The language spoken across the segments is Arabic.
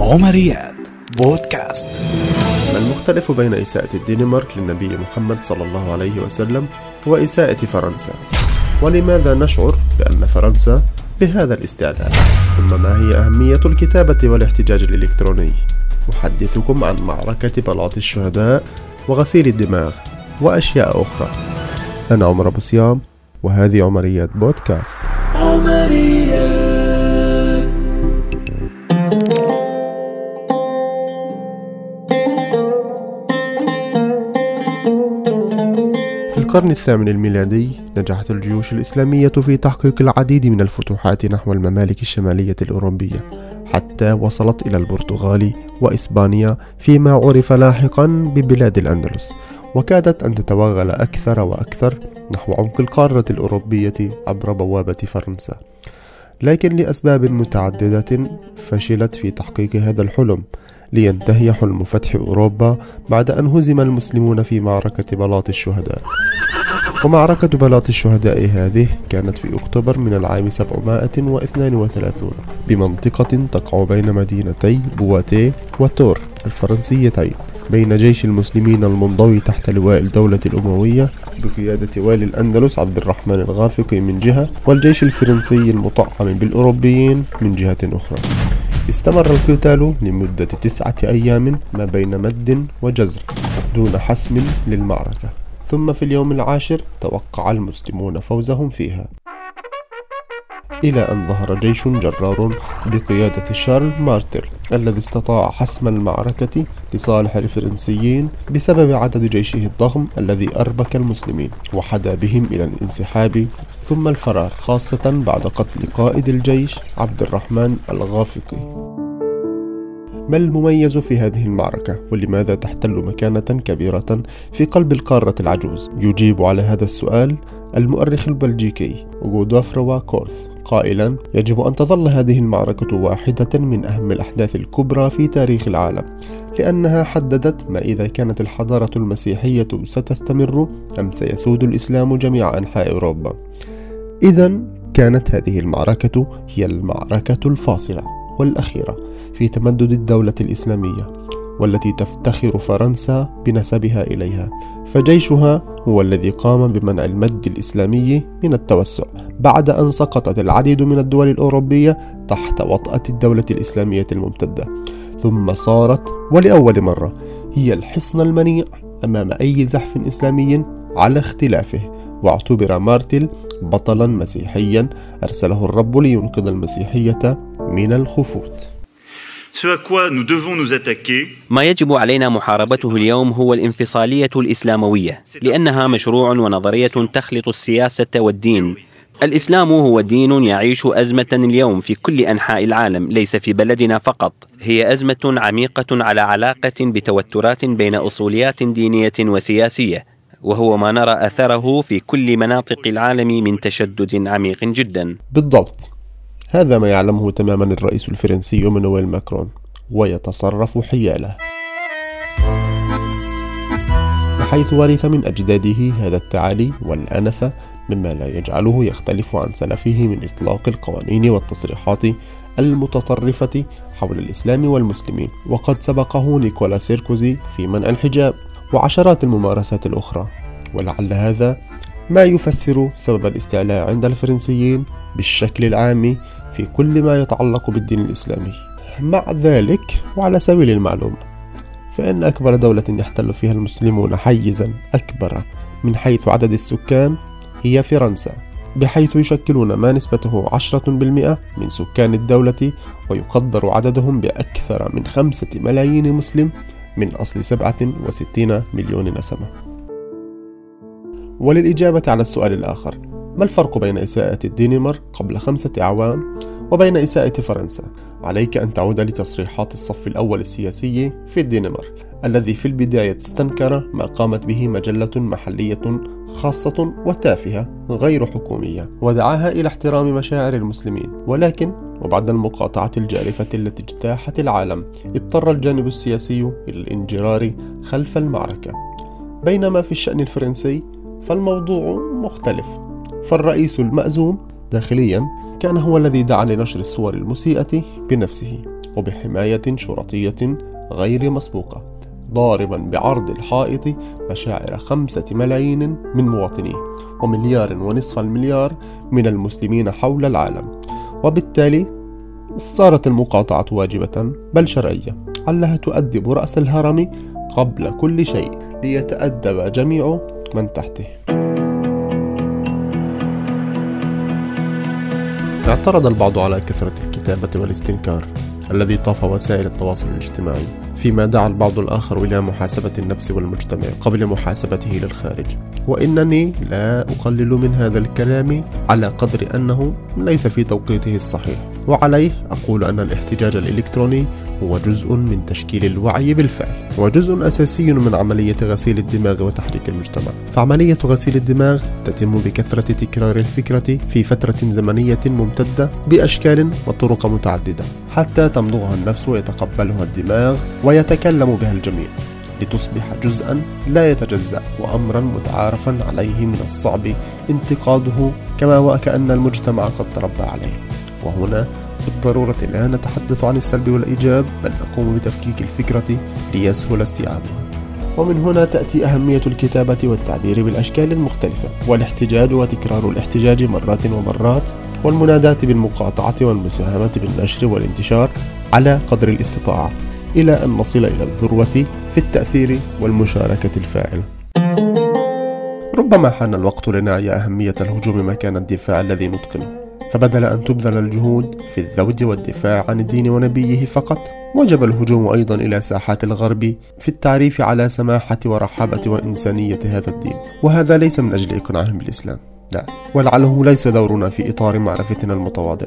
عمريات بودكاست. ما المختلف بين إساءة الدنمارك للنبي محمد صلى الله عليه وسلم وإساءة فرنسا؟ ولماذا نشعر بأن فرنسا بهذا الاستعلاء؟ ثم ما هي أهمية الكتابة والاحتجاج الإلكتروني؟ أحدثكم عن معركة بلاط الشهداء وغسيل الدماغ وأشياء أخرى. أنا عمر أبو صيام وهذه عمريات بودكاست. في القرن الثامن الميلادي نجحت الجيوش الإسلامية في تحقيق العديد من الفتوحات نحو الممالك الشمالية الأوروبية، حتى وصلت إلى البرتغال وإسبانيا فيما عرف لاحقا ببلاد الأندلس، وكادت أن تتوغل أكثر وأكثر نحو عمق القارة الأوروبية عبر بوابة فرنسا، لكن لأسباب متعددة فشلت في تحقيق هذا الحلم، لينتهي حلم فتح أوروبا بعد أن هزم المسلمون في معركة بلاط الشهداء. ومعركة بلاط الشهداء هذه كانت في أكتوبر من العام 732 بمنطقة تقع بين مدينتي بواتيه وتور الفرنسيتين، بين جيش المسلمين المنضوي تحت لواء الدولة الأموية بقيادة والي الأندلس عبد الرحمن الغافقي من جهة، والجيش الفرنسي المطعم بالأوروبيين من جهة أخرى. استمر القتال لمدة 9 أيام ما بين مد وجزر دون حسم للمعركة، ثم في اليوم 10 توقع المسلمون فوزهم فيها، إلى أن ظهر جيش جرار بقيادة شارل مارتل الذي استطاع حسم المعركة لصالح الفرنسيين بسبب عدد جيشه الضخم الذي أربك المسلمين وحدا بهم إلى الانسحاب ثم الفرار، خاصة بعد قتل قائد الجيش عبد الرحمن الغافقي. ما المميز في هذه المعركة؟ ولماذا تحتل مكانة كبيرة في قلب القارة العجوز؟ يجيب على هذا السؤال المؤرخ البلجيكي غودوفروا كورث قائلا: يجب أن تظل هذه المعركة واحدة من أهم الأحداث الكبرى في تاريخ العالم، لأنها حددت ما إذا كانت الحضارة المسيحية ستستمر أم سيسود الإسلام جميع أنحاء أوروبا. إذن كانت هذه المعركة هي المعركة الفاصلة والأخيرة في تمدد الدولة الإسلامية، والتي تفتخر فرنسا بنسبها إليها، فجيشها هو الذي قام بمنع المد الإسلامي من التوسع بعد أن سقطت العديد من الدول الأوروبية تحت وطأة الدولة الإسلامية الممتدة، ثم صارت ولأول مرة هي الحصن المنيع أمام أي زحف إسلامي على اختلافه. واعتبر مارتل بطلا مسيحيا أرسله الرب لينقذ المسيحية من الخفوت. ما يجب علينا محاربته اليوم هو الانفصالية الإسلاموية، لأنها مشروع ونظرية تخلط السياسة والدين. الإسلام هو دين يعيش أزمة اليوم في كل أنحاء العالم، ليس في بلدنا فقط. هي أزمة عميقة على علاقة بتوترات بين أصوليات دينية وسياسية، وهو ما نرى أثره في كل مناطق العالم من تشدد عميق جدا. بالضبط، هذا ما يعلمه تماما الرئيس الفرنسي إيمانويل ماكرون ويتصرف حياله، حيث ورث من أجداده هذا التعالي والأنفة، مما لا يجعله يختلف عن سلفه من إطلاق القوانين والتصريحات المتطرفة حول الإسلام والمسلمين. وقد سبقه نيكولا سيركوزي في منع الحجاب وعشرات الممارسات الأخرى، ولعل هذا ما يفسر سبب الاستعلاء عند الفرنسيين بالشكل العام في كل ما يتعلق بالدين الإسلامي. مع ذلك، وعلى سبيل المعلومة، فإن أكبر دولة يحتل فيها المسلمون حيزا أكبر من حيث عدد السكان هي فرنسا، بحيث يشكلون ما نسبته 10% من سكان الدولة، ويقدر عددهم بأكثر من 5 ملايين مسلم من أصل 67 مليون نسمة. وللإجابة على السؤال الآخر، ما الفرق بين إساءة الدنمارك قبل 5 أعوام وبين إساءة فرنسا؟ عليك أن تعود لتصريحات الصف الأول السياسي في الدنمارك، الذي في البداية استنكر ما قامت به مجلة محلية خاصة وتافهة غير حكومية، ودعاها إلى احترام مشاعر المسلمين. ولكن وبعد المقاطعة الجارفة التي اجتاحت العالم، اضطر الجانب السياسي إلى الانجرار خلف المعركة. بينما في الشأن الفرنسي فالموضوع مختلف، فالرئيس المأزوم داخليا كان هو الذي دعا لنشر الصور المسيئة بنفسه وبحماية شرطية غير مسبوقة، ضاربا بعرض الحائط مشاعر 5 ملايين من مواطنيه ومليار ونصف المليار من المسلمين حول العالم. وبالتالي صارت المقاطعة واجبة بل شرعية، علها تؤدب رأس الهرم قبل كل شيء ليتأدب جميع من تحته. اعترض البعض على كثرة الكتابة والاستنكار الذي طاف وسائل التواصل الاجتماعي، فيما دعا البعض الآخر إلى محاسبة النفس والمجتمع قبل محاسبته للخارج. وإنني لا أقلل من هذا الكلام على قدر أنه ليس في توقيته الصحيح، وعليه أقول أن الاحتجاج الإلكتروني هو جزء من تشكيل الوعي بالفعل، وجزء أساسي من عملية غسيل الدماغ وتحريك المجتمع. فعملية غسيل الدماغ تتم بكثرة تكرار الفكرة في فترة زمنية ممتدة بأشكال وطرق متعددة حتى تمضغها النفس ويتقبلها الدماغ ويتكلم بها الجميع، لتصبح جزءا لا يتجزأ وأمرا متعارفا عليه من الصعب انتقاده، كما وكأن المجتمع قد تربى عليه. وهنا بالضرورة لا نتحدث عن السلب والإيجاب، بل نقوم بتفكيك الفكرة ليسهل استيعابها. ومن هنا تأتي أهمية الكتابة والتعبير بالأشكال المختلفة والاحتجاج وتكرار الاحتجاج مرات ومرات، والمناداة بالمقاطعة والمساهمة بالنشر والانتشار على قدر الاستطاعة، إلى أن نصل إلى الذروة في التأثير والمشاركة الفاعلة. ربما حان الوقت لنعي أهمية الهجوم مكان الدفاع الذي نتقنه، فبدل أن تبذل الجهود في الذود والدفاع عن الدين ونبيه فقط، وجب الهجوم أيضا إلى ساحات الغرب في التعريف على سماحة ورحابة وإنسانية هذا الدين. وهذا ليس من أجل إقناعهم بالإسلام، لا، ولعله ليس دورنا في إطار معرفتنا المتواضع،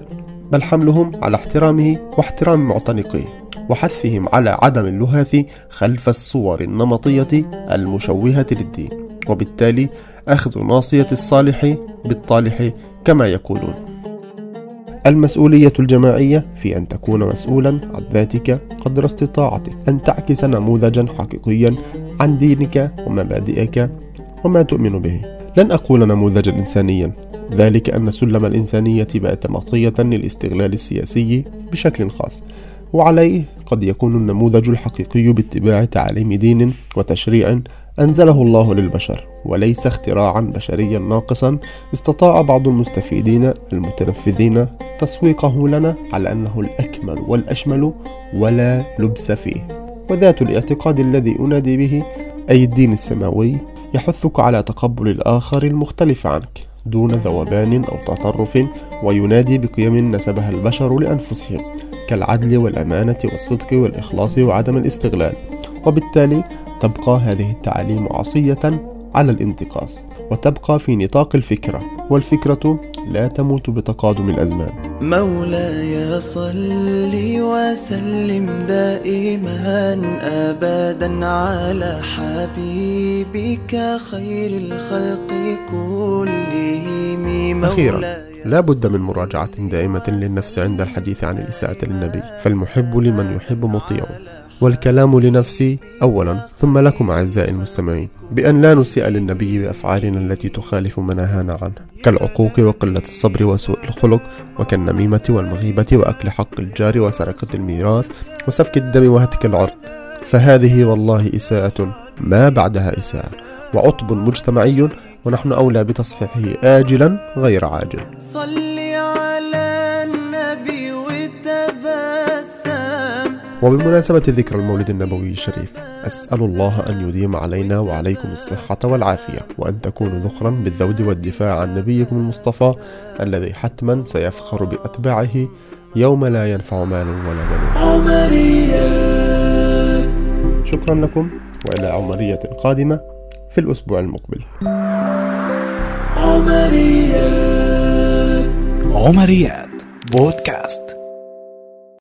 بل حملهم على احترامه واحترام معتنقيه، وحثهم على عدم اللهاث خلف الصور النمطية المشوهة للدين، وبالتالي أخذ ناصية الصالح بالطالح كما يقولون. المسؤولية الجماعية في أن تكون مسؤولا عن ذاتك قدر استطاعتك، أن تعكس نموذجا حقيقيا عن دينك ومبادئك وما تؤمن به. لن أقول نموذجا إنسانيا، ذلك أن سلم الإنسانية بات معطية للاستغلال السياسي بشكل خاص، وعليه قد يكون النموذج الحقيقي باتباع تعاليم دين وتشريع أنزله الله للبشر، وليس اختراعا بشريا ناقصا استطاع بعض المستفيدين المتنفذين تسويقه لنا على أنه الأكمل والأشمل ولا لبس فيه. وذات الاعتقاد الذي أنادي به، أي الدين السماوي، يحثك على تقبل الآخر المختلف عنك دون ذوبان أو تطرف، وينادي بقيم نسبها البشر لأنفسهم كالعدل والأمانة والصدق والإخلاص وعدم الاستغلال. وبالتالي تبقى هذه التعاليم عصية على الانتقاص، وتبقى في نطاق الفكرة، والفكرة لا تموت بتقادم الأزمان. مولاي صل وسلم دائما أبدا على حبيبك خير الخلق كلهم. أخيرا، لا بد من مراجعة دائمة للنفس عند الحديث عن الإساءة للنبي، فالمحب لمن يحب مطيع. والكلام لنفسي أولا ثم لكم أعزائي المستمعين، بأن لا نسيء للنبي بأفعالنا التي تخالف ما نهانا عنه، كالعقوق وقلة الصبر وسوء الخلق، وكالنميمة والمغيبة، وأكل حق الجار، وسرقة الميراث، وسفك الدم، وهتك العرض. فهذه والله إساءة ما بعدها إساءة، وعطب مجتمعي، ونحن أولى بتصحيحه آجلا غير عاجل. وبمناسبة ذكر المولد النبوي الشريف، أسأل الله أن يديم علينا وعليكم الصحة والعافية، وأن تكونوا ذخرا بالذود والدفاع عن نبيكم المصطفى، الذي حتما سيفخر بأتباعه يوم لا ينفع مال ولا بنون. شكرا لكم، وإلى عمرية قادمة في الأسبوع المقبل. عمريات بودكاست.